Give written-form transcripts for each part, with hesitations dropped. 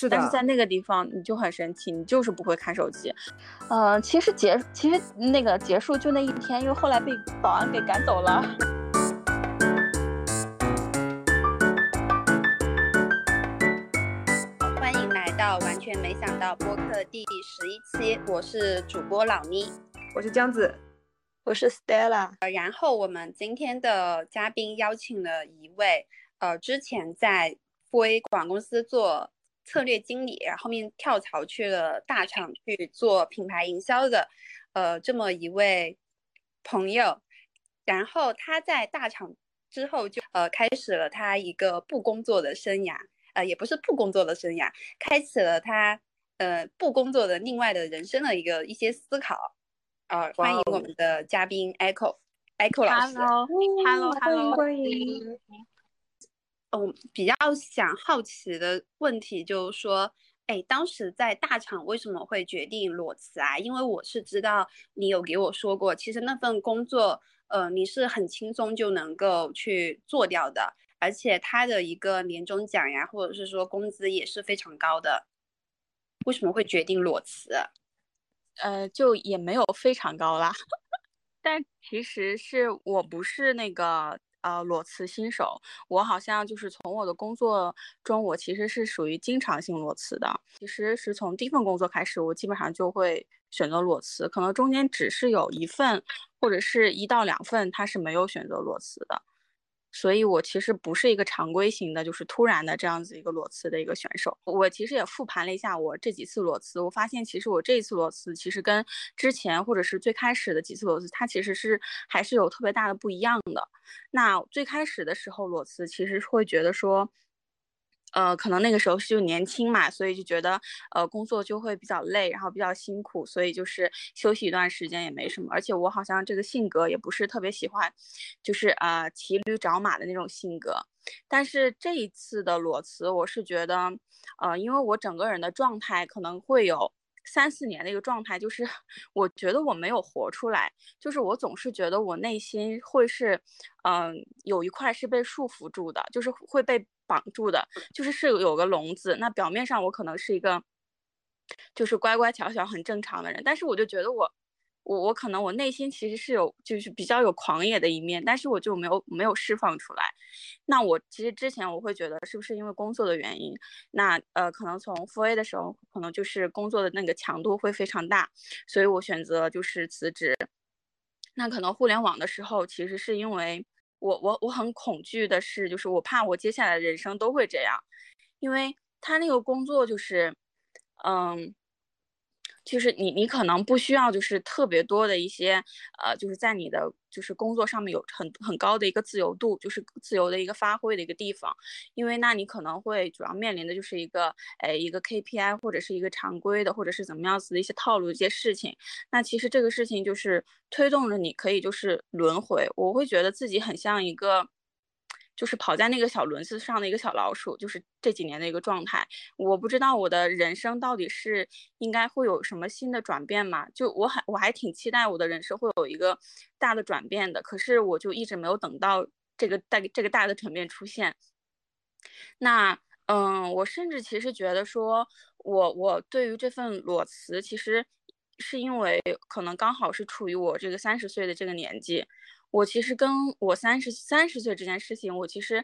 是的。但是在那个地方你就很神奇，你就是不会看手机。其实那个结束就那一天，因为后来被保安给赶走了。欢迎来到完全没想到播客第11期，我是主播老妮，我是姜子，我是 Stella。然后我们今天的嘉宾邀请了一位之前在富威广告公司做策略经理，然后后面跳槽去了大厂去做品牌营销的这么一位朋友。然后他在大厂之后就开始了他一个不工作的生涯，也不是不工作的生涯，开启了他不工作的另外的人生的一些思考。欢迎我们的嘉宾 Echo 老师。Hello， 欢迎。我比较想好奇的问题就是说，当时在大厂为什么会决定裸辞啊？因为我是知道你有给我说过，其实那份工作，你是很轻松就能够去做掉的，而且它的一个年终奖呀，或者是说工资也是非常高的，为什么会决定裸辞？就也没有非常高啦，但其实是我不是那个。裸辞新手，我好像就是从我的工作中，我其实是属于经常性裸辞的。其实是从第一份工作开始，我基本上就会选择裸辞，可能中间只是有一份或者是1到2份，它是没有选择裸辞的。所以我其实不是一个常规型的，就是突然的这样子一个裸辞的一个选手。我其实也复盘了一下我这几次裸辞，我发现其实我这一次裸辞其实跟之前或者是最开始的几次裸辞，它其实是还是有特别大的不一样的。那最开始的时候裸辞其实会觉得说可能那个时候就年轻嘛，所以就觉得工作就会比较累，然后比较辛苦，所以就是休息一段时间也没什么。而且我好像这个性格也不是特别喜欢就是骑驴找马的那种性格。但是这一次的裸辞我是觉得因为我整个人的状态可能会有3-4年的一个状态，就是我觉得我没有活出来，就是我总是觉得我内心会是有一块是被束缚住的，就是会被绑住的，就是有个笼子。那表面上我可能是一个就是乖乖巧巧很正常的人，但是我就觉得我可能我内心其实是有就是比较有狂野的一面，但是我就没有释放出来。那我其实之前我会觉得是不是因为工作的原因，那可能从复 A 的时候可能就是工作的那个强度会非常大，所以我选择就是辞职。那可能互联网的时候其实是因为我很恐惧的是，就是我怕我接下来的人生都会这样，因为他那个工作就是就是你可能不需要就是特别多的一些就是在你的就是工作上面有很高的一个自由度，就是自由的一个发挥的一个地方。因为那你可能会主要面临的就是一个 KPI 或者是一个常规的或者是怎么样子的一些套路一些事情。那其实这个事情就是推动着你可以就是轮回，我会觉得自己很像一个就是跑在那个小轮子上的一个小老鼠，就是这几年的一个状态。我不知道我的人生到底是应该会有什么新的转变嘛？就我还挺期待我的人生会有一个大的转变的，可是我就一直没有等到这个大的转变出现。那我甚至其实觉得说我对于这份裸辞其实是因为可能刚好是处于我这个30岁的这个年纪。我其实跟我三十岁这件事情，我其实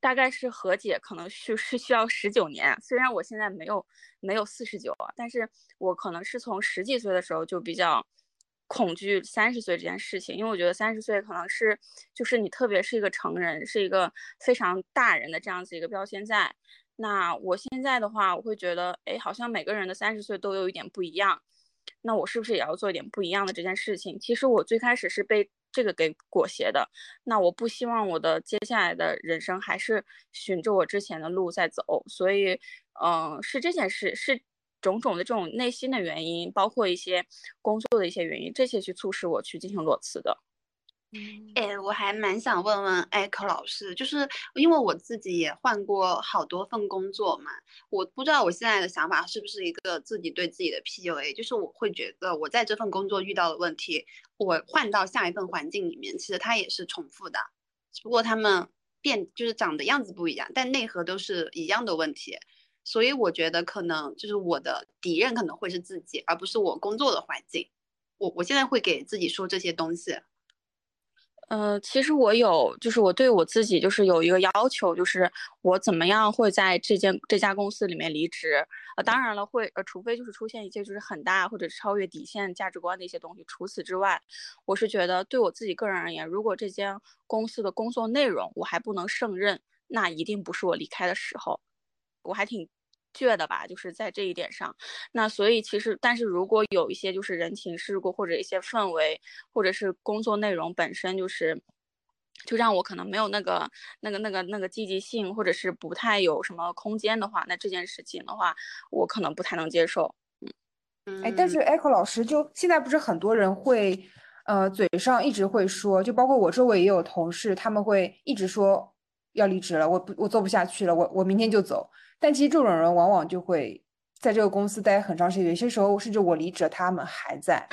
大概是和解可能是需要19年。虽然我现在没有49，但是我可能是从10几岁的时候就比较恐惧30岁这件事情，因为我觉得30岁可能是就是你特别是一个成人，是一个非常大人的这样子一个标签在。那我现在的话，我会觉得好像每个人的30岁都有一点不一样，那我是不是也要做一点不一样的这件事情？其实我最开始是被这个给裹挟的，那我不希望我的接下来的人生还是循着我之前的路在走，所以是这件事，是种种的这种内心的原因，包括一些工作的一些原因，这些去促使我去进行裸辞的。我还蛮想问问 Echo 老师，就是因为我自己也换过好多份工作嘛，我不知道我现在的想法是不是一个自己对自己的 PUA， 就是我会觉得我在这份工作遇到的问题，我换到下一份环境里面，其实它也是重复的，只不过他们变，就是长的样子不一样，但内核都是一样的问题。所以我觉得可能就是我的敌人可能会是自己，而不是我工作的环境。我现在会给自己说这些东西。其实我有，就是我对我自己就是有一个要求，就是我怎么样会在这家公司里面离职。当然了会，除非就是出现一些就是很大或者超越底线价值观的一些东西。除此之外，我是觉得对我自己个人而言，如果这间公司的工作内容我还不能胜任，那一定不是我离开的时候。我还挺倔的吧，就是在这一点上。那所以其实，但是如果有一些就是人情世故或者一些氛围，或者是工作内容本身就让我可能没有那个积极性，或者是不太有什么空间的话，那这件事情的话，我可能不太能接受。哎，但是 Echo 老师就现在不是很多人会，嘴上一直会说，就包括我周围也有同事，他们会一直说要离职了，我做不下去了，我明天就走。但其实这种人往往就会在这个公司待很长时间，有些时候甚至我离职他们还在。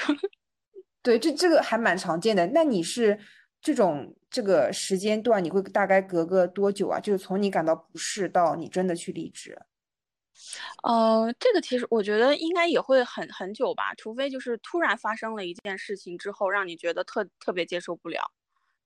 对，这个还蛮常见的。那你是这个时间段，你会大概隔个多久啊？就是从你感到不适到你真的去离职？这个其实我觉得应该也会很久吧，除非就是突然发生了一件事情之后，让你觉得特别接受不了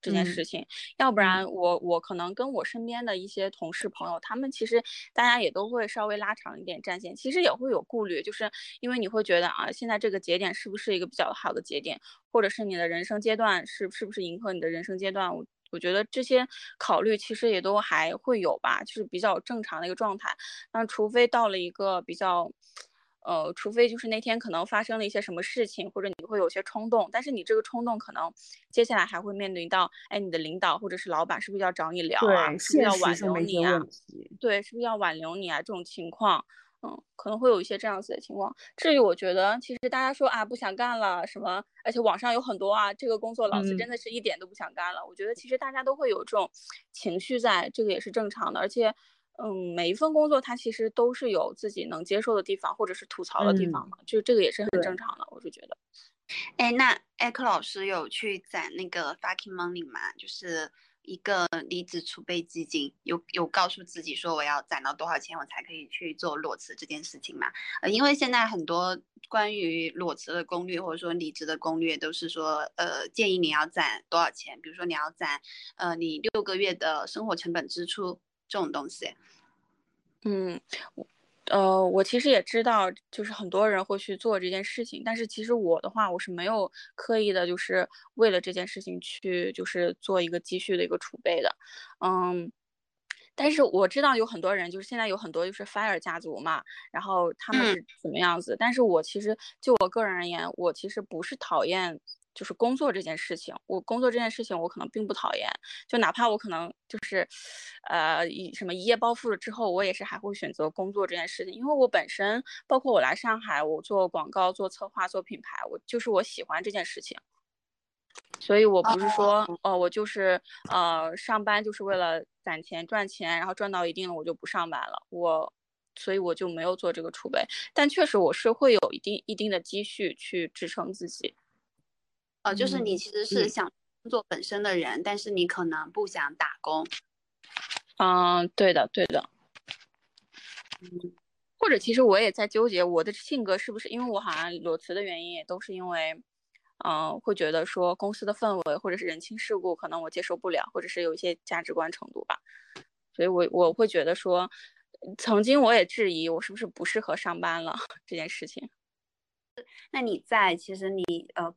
这件事情，要不然我可能跟我身边的一些同事朋友，他们其实大家也都会稍微拉长一点战线，其实也会有顾虑，就是因为你会觉得啊，现在这个节点是不是一个比较好的节点，或者是你的人生阶段是不是迎合你的人生阶段。我觉得这些考虑其实也都还会有吧，就是比较正常的一个状态。那除非到了一个比较除非就是那天可能发生了一些什么事情，或者你会有些冲动，但是你这个冲动可能接下来还会面对到，哎，你的领导或者是老板是不是要找你聊啊，是不是要挽留你啊，对，是不是要挽留你啊，这种情况，可能会有一些这样子的情况。至于我觉得其实大家说啊不想干了什么，而且网上有很多啊这个工作老子真的是一点都不想干了，我觉得其实大家都会有这种情绪在，这个也是正常的。而且每一份工作它其实都是有自己能接受的地方，或者是吐槽的地方嘛，就这个也是很正常的，我是觉得。哎，那Echo老师有去攒那个 fucking money 吗？就是一个离职储备基金，有告诉自己说我要攒到多少钱我才可以去做裸辞这件事情嘛？因为现在很多关于裸辞的攻略或者说离职的攻略都是说，建议你要攒多少钱，比如说你要攒你6个月的生活成本支出。这种东西，我其实也知道，就是很多人会去做这件事情，但是其实我的话，我是没有刻意的，就是为了这件事情去，就是做一个积蓄的一个储备的，但是我知道有很多人，就是现在有很多就是 FIRE 家族嘛，然后他们是怎么样子，但是我其实就我个人而言，我其实不是讨厌。就是工作这件事情，我可能并不讨厌，就哪怕我可能就是，什么一夜暴富了之后，我也是还会选择工作这件事情，因为我本身，包括我来上海，我做广告、做策划、做品牌，我喜欢这件事情，所以我不是说我就是上班就是为了攒钱赚钱，然后赚到一定了我就不上班了，所以我就没有做这个储备，但确实我是会有一定的积蓄去支撑自己。就是你其实是想工作本身的人，但是你可能不想打工。对的。或者其实我也在纠结我的性格是不是，因为我好像裸辞的原因也都是因为，会觉得说公司的氛围或者是人情世故可能我接受不了，或者是有一些价值观程度吧。所以我会觉得说，曾经我也质疑我是不是不适合上班了这件事情。那你在其实你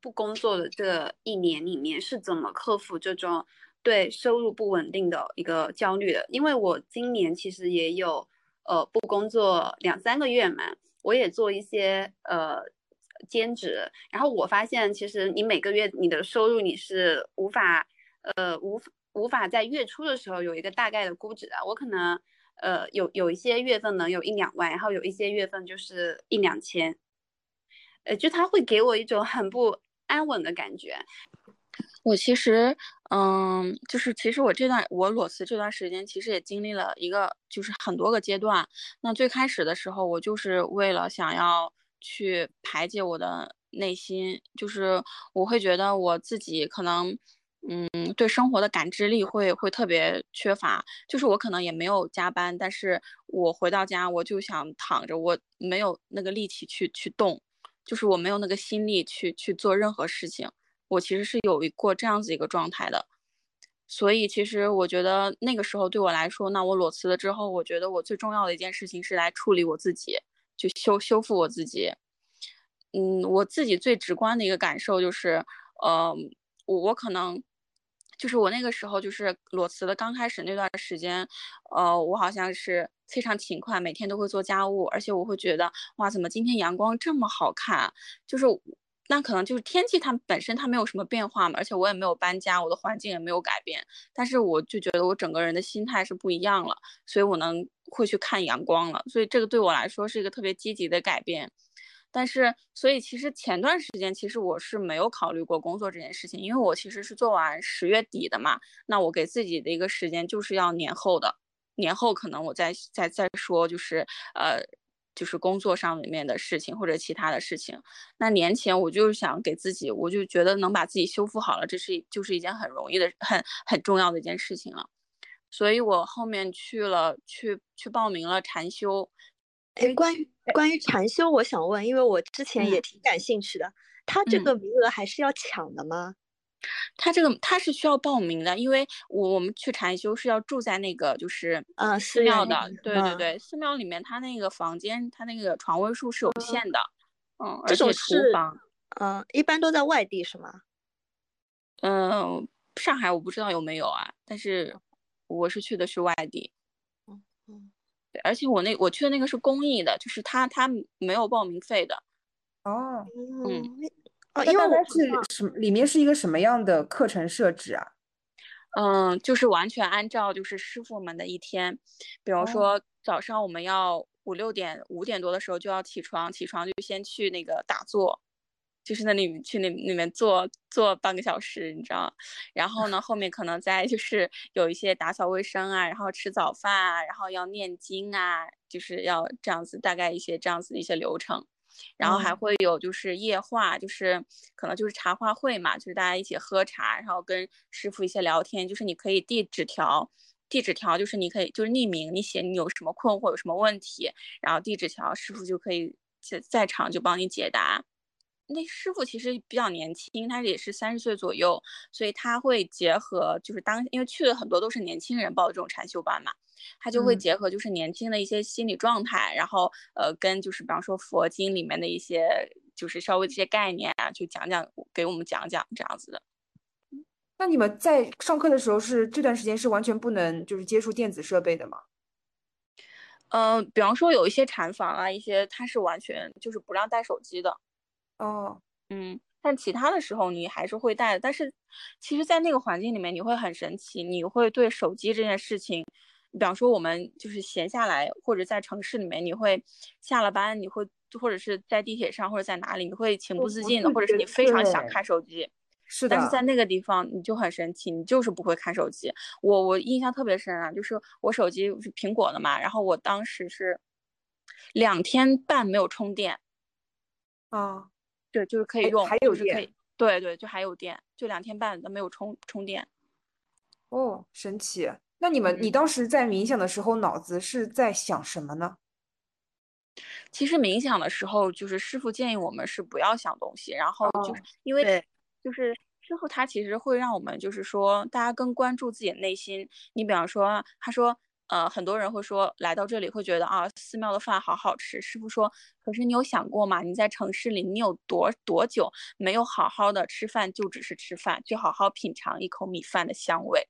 不工作的这1年里面是怎么克服这种对收入不稳定的一个焦虑的？因为我今年其实也有不工作2-3个月嘛，我也做一些兼职，然后我发现其实你每个月你的收入你是无法在月初的时候有一个大概的估值的。我可能有一些月份能有1-2万，然后有一些月份就是1-2千。就他会给我一种很不安稳的感觉。我其实就是其实我裸辞这段时间其实也经历了一个就是很多个阶段。那最开始的时候我就是为了想要去排解我的内心，就是我会觉得我自己可能对生活的感知力会特别缺乏。就是我可能也没有加班，但是我回到家我就想躺着，我没有那个力气去动，就是我没有那个心力去做任何事情。我其实是有过这样子一个状态的，所以其实我觉得那个时候对我来说，那我裸辞了之后，我觉得我最重要的一件事情是来处理我自己，就修复我自己。我自己最直观的一个感受就是，我可能就是我那个时候就是裸辞的刚开始那段时间，我好像是非常勤快，每天都会做家务，而且我会觉得哇，怎么今天阳光这么好看？就是那可能就是天气它本身它没有什么变化嘛，而且我也没有搬家，我的环境也没有改变，但是我就觉得我整个人的心态是不一样了，所以我会去看阳光了，所以这个对我来说是一个特别积极的改变。但是所以其实前段时间其实我是没有考虑过工作这件事情，因为我其实是做完10月底的嘛，那我给自己的一个时间就是要年后的，年后可能我再说，就是就是工作上面的事情或者其他的事情。那年前我就是想给自己，我就觉得能把自己修复好了，这是就是一件很容易的很重要的一件事情了。所以我后面去报名了禅修。关于禅修我想问，因为我之前也挺感兴趣的，它这个名额还是要抢的吗？它是需要报名的，因为我们去禅修是要住在那个就是寺庙的，对，寺庙里面它那个房间它那个床位数是有限的，这种厨房一般都在外地是吗？上海我不知道有没有啊，但是我是去的是外地，对，而且我去的那个是公益的，就是它没有报名费的。因为里面是一个什么样的课程设置啊？就是完全按照就是师傅们的一天，比如说早上我们要5点多的时候就要起床就先去那个打坐，就是那里去那边坐半个小时，你知道。然后呢，后面可能再就是有一些打扫卫生啊，然后吃早饭啊，然后要念经啊，就是要这样子，大概一些这样子的一些流程。然后还会有就是夜话，就是可能就是茶话会嘛，就是大家一起喝茶，然后跟师傅一些聊天，就是你可以递纸条，就是你可以就是匿名，你写你有什么困惑有什么问题，然后递纸条，师傅就可以在场就帮你解答。那师傅其实比较年轻，他也是30岁左右，所以他会结合就是因为去的很多都是年轻人报的这种禅修班嘛，他就会结合就是年轻的一些心理状态，然后跟就是比方说佛经里面的一些就是稍微这些概念啊，就给我们讲讲这样子的。那你们在上课的时候是这段时间是完全不能就是接触电子设备的吗？比方说有一些禅房啊，一些他是完全就是不让带手机的。但其他的时候你还是会带的，但是其实在那个环境里面你会很神奇，你会对手机这件事情，比方说我们就是闲下来或者在城市里面，你会下了班你会或者是在地铁上或者在哪里，你会情不自禁的，或者是你非常想看手机，是的。但是在那个地方你就很神奇，你就是不会看手机。我印象特别深啊，就是我手机是苹果的嘛，然后我当时是2天半没有充电。对，就是可以用，还有电，就是可以，对，就还有电，就2天半都没有充电。神奇！那你当时在冥想的时候，脑子是在想什么呢？其实冥想的时候，就是师傅建议我们是不要想东西，然后就是因为就是师傅他其实会让我们就是说，大家更关注自己的内心。你比方说，他说。很多人会说来到这里会觉得啊，寺庙的饭好好吃。师傅说，可是你有想过吗？你在城市里，你有多久没有好好的吃饭，就只是吃饭，就好好品尝一口米饭的香味。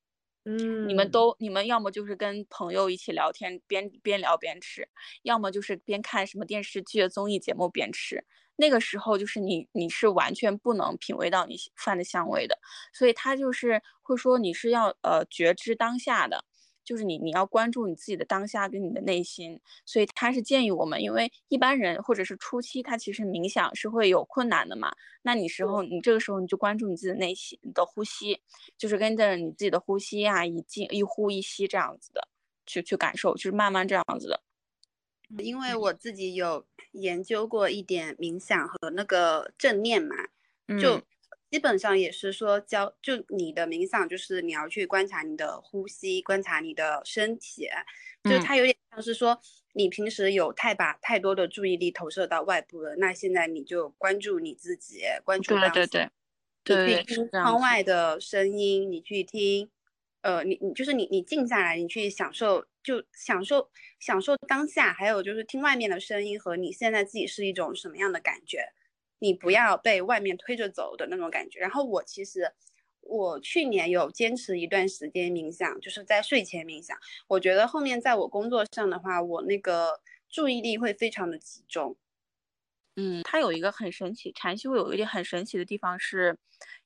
你们要么就是跟朋友一起聊天，边聊边吃，要么就是边看什么电视剧、综艺节目边吃。那个时候就是你是完全不能品味到你饭的香味的。所以他就是会说你是要觉知当下的。就是你要关注你自己的当下跟你的内心，所以他是建议我们，因为一般人或者是初期他其实冥想是会有困难的嘛，那你这个时候你就关注你自己的内心的呼吸，就是跟着你自己的呼吸啊，一呼一吸这样子的去感受，就是慢慢这样子的。因为我自己有研究过一点冥想和那个正念嘛，就基本上也是说就你的冥想就是你要去观察你的呼吸，观察你的身体，就它有点像是说你平时有太多的注意力投射到外部了，那现在你就关注你自己，关注当时，对，你去听窗外的声音，你去听你静下来，你去享受当下，还有就是听外面的声音和你现在自己是一种什么样的感觉，你不要被外面推着走的那种感觉。然后我去年有坚持一段时间冥想，就是在睡前冥想。我觉得后面在我工作上的话，我那个注意力会非常的集中。它有一个很神奇，禅修有一点很神奇的地方是，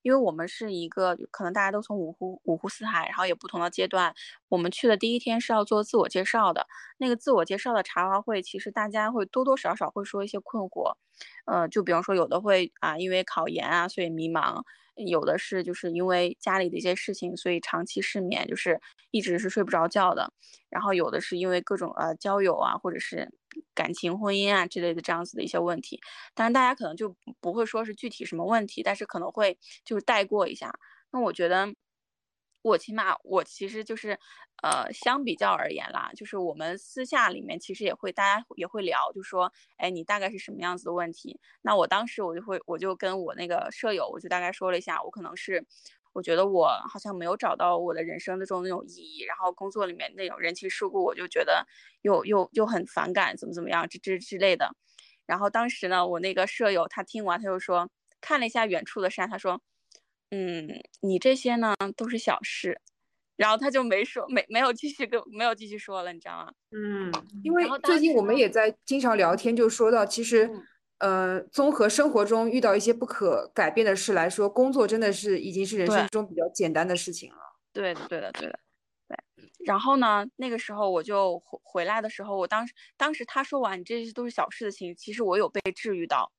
因为我们是一个可能大家都从五湖四海，然后也不同的阶段，我们去的第一天是要做自我介绍的。那个自我介绍的茶话会，其实大家会多多少少会说一些困惑，就比方说有的会因为考研啊所以迷茫，有的是就是因为家里的一些事情所以长期失眠，就是一直是睡不着觉的，然后有的是因为各种交友啊或者是感情婚姻啊之类的这样子的一些问题。当然大家可能就不会说是具体什么问题，但是可能会就是带过一下。那我觉得我其实就是相比较而言啦，就是我们私下里面其实大家也会聊，就说你大概是什么样子的问题。那我当时我就跟我那个舍友，我就大概说了一下，我觉得我好像没有找到我的人生的那种意义，然后工作里面那种人情世故，我就觉得又很反感，怎么样之类的。然后当时呢，我那个舍友他听完，他就说看了一下远处的山，他说你这些呢都是小事。然后他就没有继续说了，你知道吗？因为最近我们也在经常聊天，就说到其实综合生活中遇到一些不可改变的事来说，工作真的是已经是人生中比较简单的事情了。对的。然后呢，那个时候我就回来的时候，我当时他说完你这些都是小事的情，其实我有被治愈到。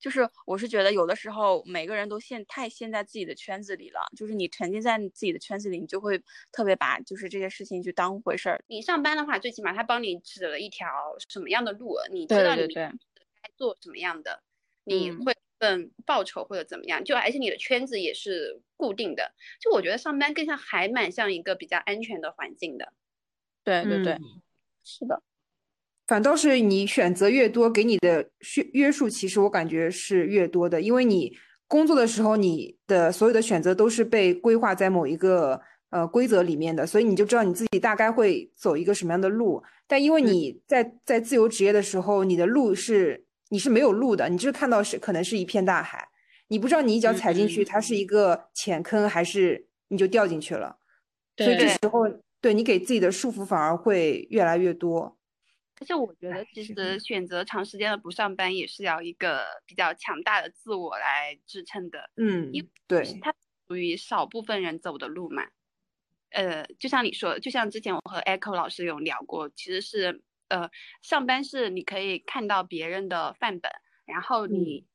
就是我是觉得有的时候每个人都太陷在自己的圈子里了，就是你沉浸在你自己的圈子里，你就会特别把就是这些事情去当回事儿。你上班的话，最起码他帮你指了一条什么样的路，你知道你该做什么样的，你会更报酬或者怎么样，就而且你的圈子也是固定的。就我觉得上班更像还蛮像一个比较安全的环境的。对，是的。反倒是你选择越多，给你的约束其实我感觉是越多的，因为你工作的时候你的所有的选择都是被规划在某一个规则里面的，所以你就知道你自己大概会走一个什么样的路。但因为你在自由职业的时候，你的路你是没有路的，你就是看到可能是一片大海，你不知道你一脚踩进去它是一个浅坑还是你就掉进去了。所以这时候你给自己的束缚反而会越来越多。而且我觉得其实选择长时间的不上班也是要一个比较强大的自我来支撑的。对，它属于少部分人走的路嘛。就像你说，就像之前我和 Echo 老师有聊过，其实是上班是你可以看到别人的范本，然后你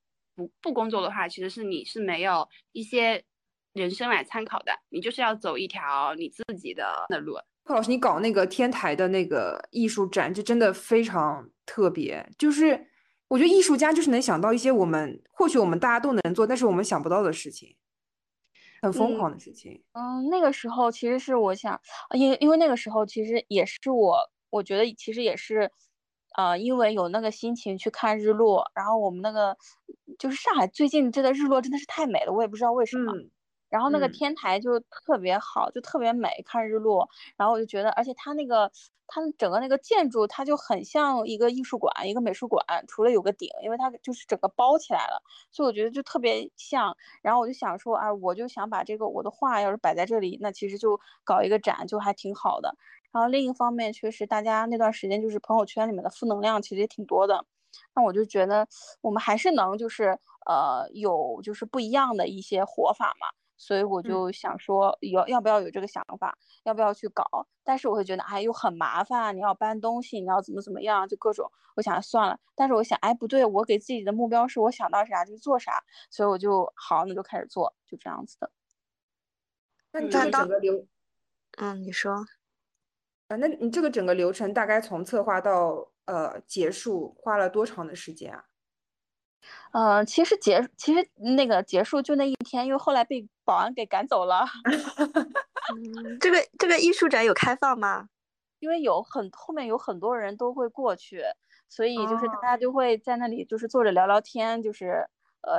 不工作的话，其实是你是没有一些人生来参考的，你就是要走一条你自己的路。老师，你搞那个天台的那个艺术展，这真的非常特别，就是我觉得艺术家就是能想到一些或许我们大家都能做但是我们想不到的事情，很疯狂的事情。那个时候其实是我想，因为那个时候其实也是我觉得其实也是因为有那个心情去看日落，然后我们那个就是上海最近这个日落真的是太美了，我也不知道为什么。然后那个天台就特别好，就特别美，看日落。然后我就觉得，而且它整个那个建筑，它就很像一个艺术馆，一个美术馆，除了有个顶，因为它就是整个包起来了，所以我觉得就特别像。然后我就想说，我就想把这个我的画要是摆在这里，那其实就搞一个展，就还挺好的。然后另一方面，确实大家那段时间就是朋友圈里面的负能量其实也挺多的。那我就觉得我们还是能就是有就是不一样的一些活法嘛。所以我就想说要不要有这个想法，要不要去搞，但是我会觉得又很麻烦，你要搬东西，你要怎么样，就各种，我想算了。但是我想不对，我给自己的目标是我想到啥就做啥，所以我就好，那就开始做，就这样子的。那你这个整个你说那你这个整个流程大概从策划到结束花了多长的时间啊？其实那个结束就那一天，因为后来被保安给赶走了。这个艺术展有开放吗？因为后面有很多人都会过去，所以就是大家就会在那里就是坐着聊聊天，就是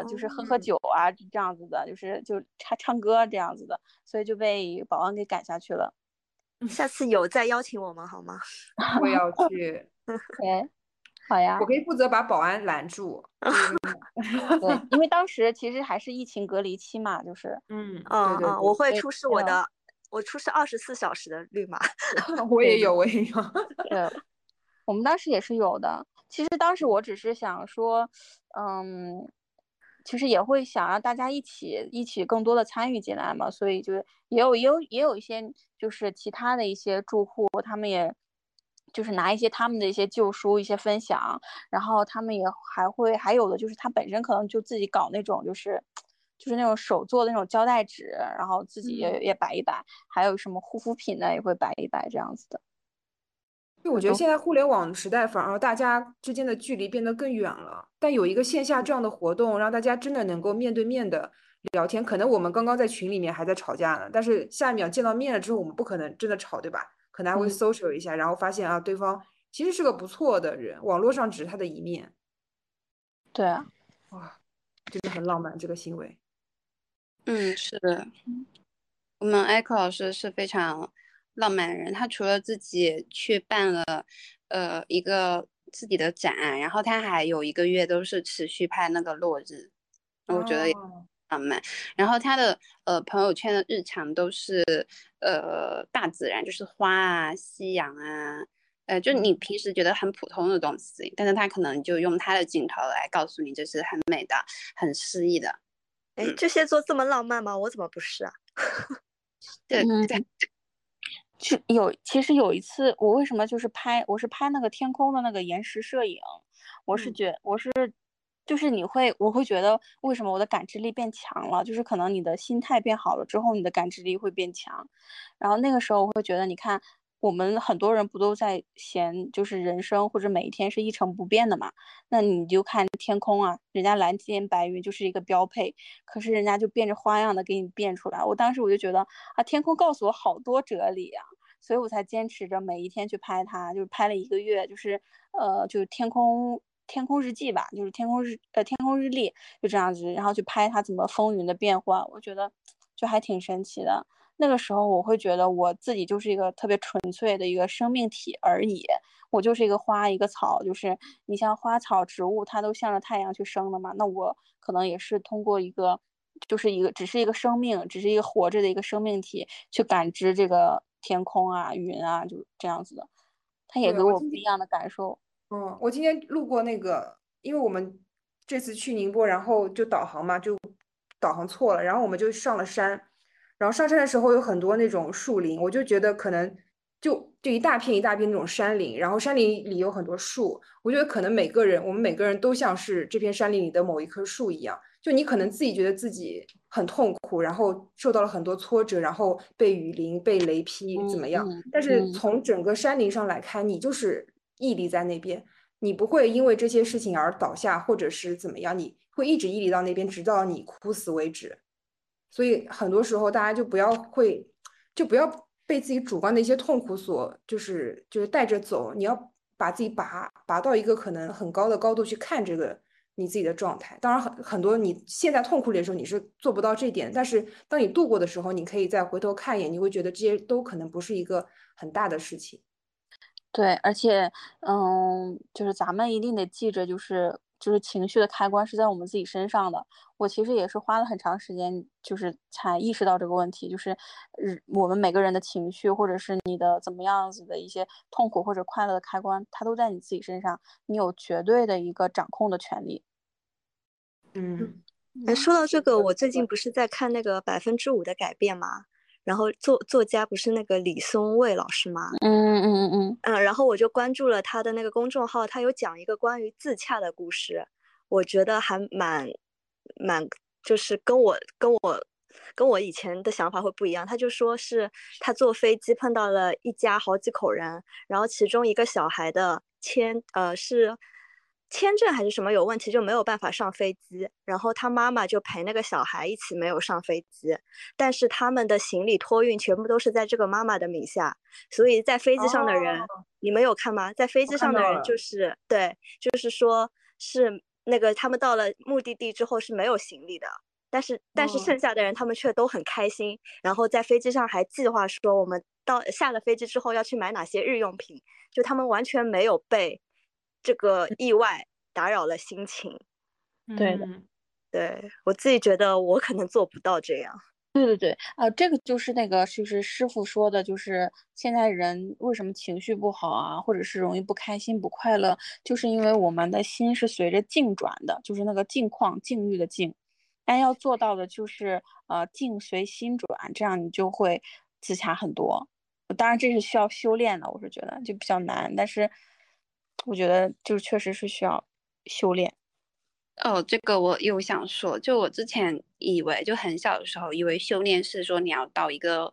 就是喝喝酒啊这样子的，就唱歌这样子的，所以就被保安给赶下去了。下次有再邀请我们好吗？我要去。okay.好呀，我可以负责把保安拦住。对，因为当时其实还是疫情隔离期嘛，就是对，我会出示我出示24小时的绿码。我也有。对，我们当时也是有的。其实当时我只是想说，其实也会想让大家一起更多的参与进来嘛，所以就也有一些就是其他的一些住户，他们也。就是拿一些他们的一些旧书一些分享，然后他们也还有的就是他本身可能就自己搞那种就是那种手做的那种胶带纸，然后自己也摆一摆，还有什么护肤品呢也会摆一摆这样子的。对，我觉得现在互联网时代反而大家之间的距离变得更远了，但有一个线下这样的活动让大家真的能够面对面的聊天，可能我们刚刚在群里面还在吵架呢，但是下一秒见到面了之后我们不可能真的吵，对吧？可能还会 social 一下，然后发现啊，对方其实是个不错的人，网络上只是他的一面。对啊，哇，真的很浪漫这个行为。是的，我们 Echo 老师是非常浪漫的人，他除了自己去办了一个自己的展，然后他还有一个月都是持续拍那个落日，我觉得也浪漫。然后他的朋友圈的日常都是大自然，就是花啊夕阳啊就你平时觉得很普通的东西，但是他可能就用他的镜头来告诉你这是很美的很诗意的。巨蟹座这么浪漫吗？我怎么不是啊？对，其实有一次我为什么就是我是拍那个天空的那个延时摄影，我会觉得为什么我的感知力变强了，就是可能你的心态变好了之后你的感知力会变强，然后那个时候我会觉得你看我们很多人不都在嫌就是人生或者每一天是一成不变的嘛，那你就看天空啊，人家蓝天白云就是一个标配，可是人家就变着花样的给你变出来，我当时我就觉得啊，天空告诉我好多哲理啊，所以我才坚持着每一天去拍它，就是拍了一个月，就是就是天空日记吧，就是天空日历，就这样子，然后去拍它怎么风云的变幻，我觉得就还挺神奇的。那个时候我会觉得我自己就是一个特别纯粹的一个生命体而已，我就是一个花一个草，就是你像花草植物它都向着太阳去生的嘛，那我可能也是通过一个就是一个只是一个生命，只是一个活着的一个生命体去感知这个天空啊云啊，就这样子的，它也给我不一样的感受。我今天路过那个，因为我们这次去宁波，然后就导航嘛，就导航错了，然后我们就上了山，然后上山的时候有很多那种树林，我就觉得可能就一大片一大片那种山林，然后山林里有很多树，我觉得可能我们每个人都像是这片山林里的某一棵树一样，就你可能自己觉得自己很痛苦，然后受到了很多挫折，然后被雨淋被雷劈怎么样，但是从整个山林上来看，你就是屹立在那边，你不会因为这些事情而倒下或者是怎么样，你会一直屹立到那边直到你枯死为止。所以很多时候大家就不要被自己主观的一些痛苦所就是带着走，你要把自己拔到一个可能很高的高度去看这个你自己的状态。当然很多你现在痛苦的时候你是做不到这点，但是当你度过的时候你可以再回头看一眼，你会觉得这些都可能不是一个很大的事情。对，而且就是咱们一定得记着，就是情绪的开关是在我们自己身上的。我其实也是花了很长时间，就是才意识到这个问题，就是我们每个人的情绪，或者是你的怎么样子的一些痛苦或者快乐的开关，它都在你自己身上，你有绝对的一个掌控的权利。说到这个，我最近不是在看那个5%的改变吗？然后作家不是那个李松蔚老师吗？然后我就关注了他的那个公众号，他有讲一个关于自洽的故事，我觉得还蛮就是跟我以前的想法会不一样。他就说是他坐飞机碰到了一家好几口人，然后其中一个小孩的是签证还是什么有问题，就没有办法上飞机，然后他妈妈就陪那个小孩一起没有上飞机，但是他们的行李托运全部都是在这个妈妈的名下，所以在飞机上的人，你没有看吗？在飞机上的人就是对，就是说是那个他们到了目的地之后是没有行李的，但是剩下的人他们却都很开心，然后在飞机上还计划说我们到下了飞机之后要去买哪些日用品，就他们完全没有被这个意外打扰了心情。对的，对，我自己觉得我可能做不到这样。对对对，这个就是那个就是师傅说的，就是现在人为什么情绪不好啊，或者是容易不开心不快乐，就是因为我们的心是随着境转的，就是那个境况境遇的境，但要做到的就是境随心转，这样你就会自洽很多。当然这是需要修炼的，我是觉得就比较难，但是我觉得就是确实是需要修炼。哦，这个我又想说，就我之前以为，就很小的时候以为修炼是说你要到一个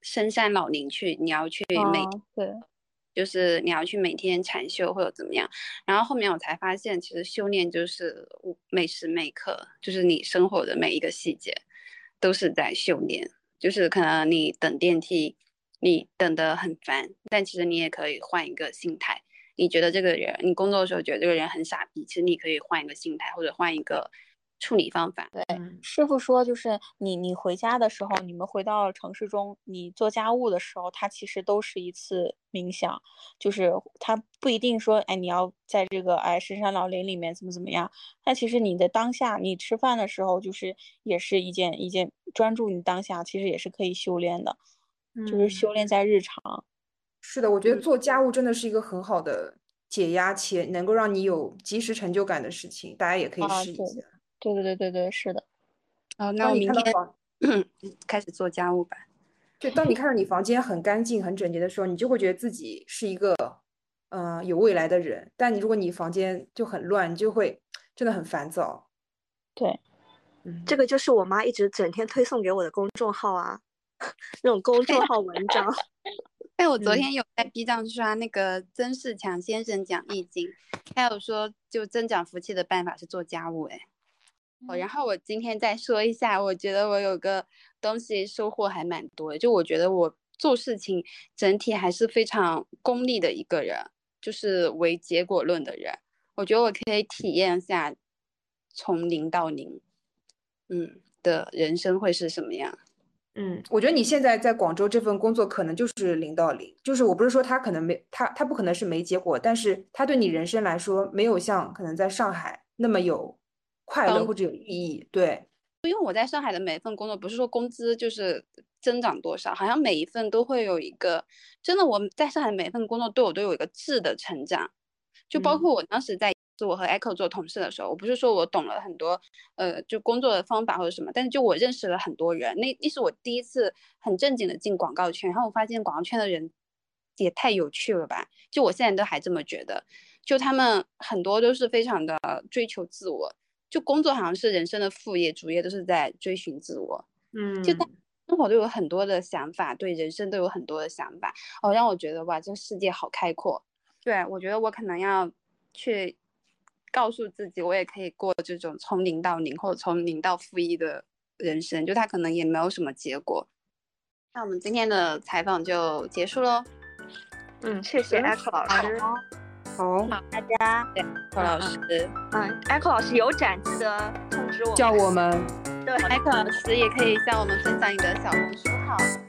深山老林去，你要去对，就是你要去每天禅修或者怎么样。然后后面我才发现，其实修炼就是每时每刻，就是你生活的每一个细节都是在修炼。就是可能你等电梯，你等得很烦，但其实你也可以换一个心态。你觉得这个人，你工作的时候觉得这个人很傻逼，其实你可以换一个心态，或者换一个处理方法。对，师傅说就是你回家的时候，你们回到城市中，你做家务的时候，它其实都是一次冥想，就是它不一定说，哎，你要在这个深山老林里面怎么怎么样，但其实你的当下，你吃饭的时候，就是也是一件专注你当下，其实也是可以修炼的，就是修炼在日常。是的，我觉得做家务真的是一个很好的解压且能够让你有及时成就感的事情，大家也可以试一下。对对对对对，是的。那我明天开始做家务吧。对，当你看到你房间很干净很整洁的时候，你就会觉得自己是一个有未来的人，但如果你房间就很乱，你就会真的很烦躁。对，这个就是我妈一直整天推送给我的公众号啊，那种公众号文章。哎，我昨天有在 B 站刷那个曾仕强先生讲易经，还有说就增长福气的办法是做家务。然后我今天再说一下，我觉得我有个东西收获还蛮多的，就我觉得我做事情整体还是非常功利的一个人，就是唯结果论的人，我觉得我可以体验一下从零到零的人生会是什么样。我觉得你现在在广州这份工作可能就是零到零，就是我不是说他可能他不可能是没结果，但是他对你人生来说没有像可能在上海那么有快乐或者有意义。对，因为我在上海的每一份工作，不是说工资就是增长多少，好像每一份都会有一个，真的我在上海每一份工作对我都有一个质的成长，就包括我当时在我和 Echo 做同事的时候，我不是说我懂了很多就工作的方法或者什么，但是就我认识了很多人，那是我第一次很正经的进广告圈，然后我发现广告圈的人也太有趣了吧，就我现在都还这么觉得，就他们很多都是非常的追求自我，就工作好像是人生的副业主业，都是在追寻自我。就在生活都有很多的想法，对人生都有很多的想法，让我觉得哇，这世界好开阔。对，我觉得我可能要去告诉自己，我也可以过这种从零到零或者从零到负一的人生，就它可能也没有什么结果。那我们今天的采访就结束咯。谢谢 Echo 老师。好，大家 Echo 老师。Echo 老师有展记的通知我们，叫我们。对， Echo 老师也可以向我们分享你的小红书号。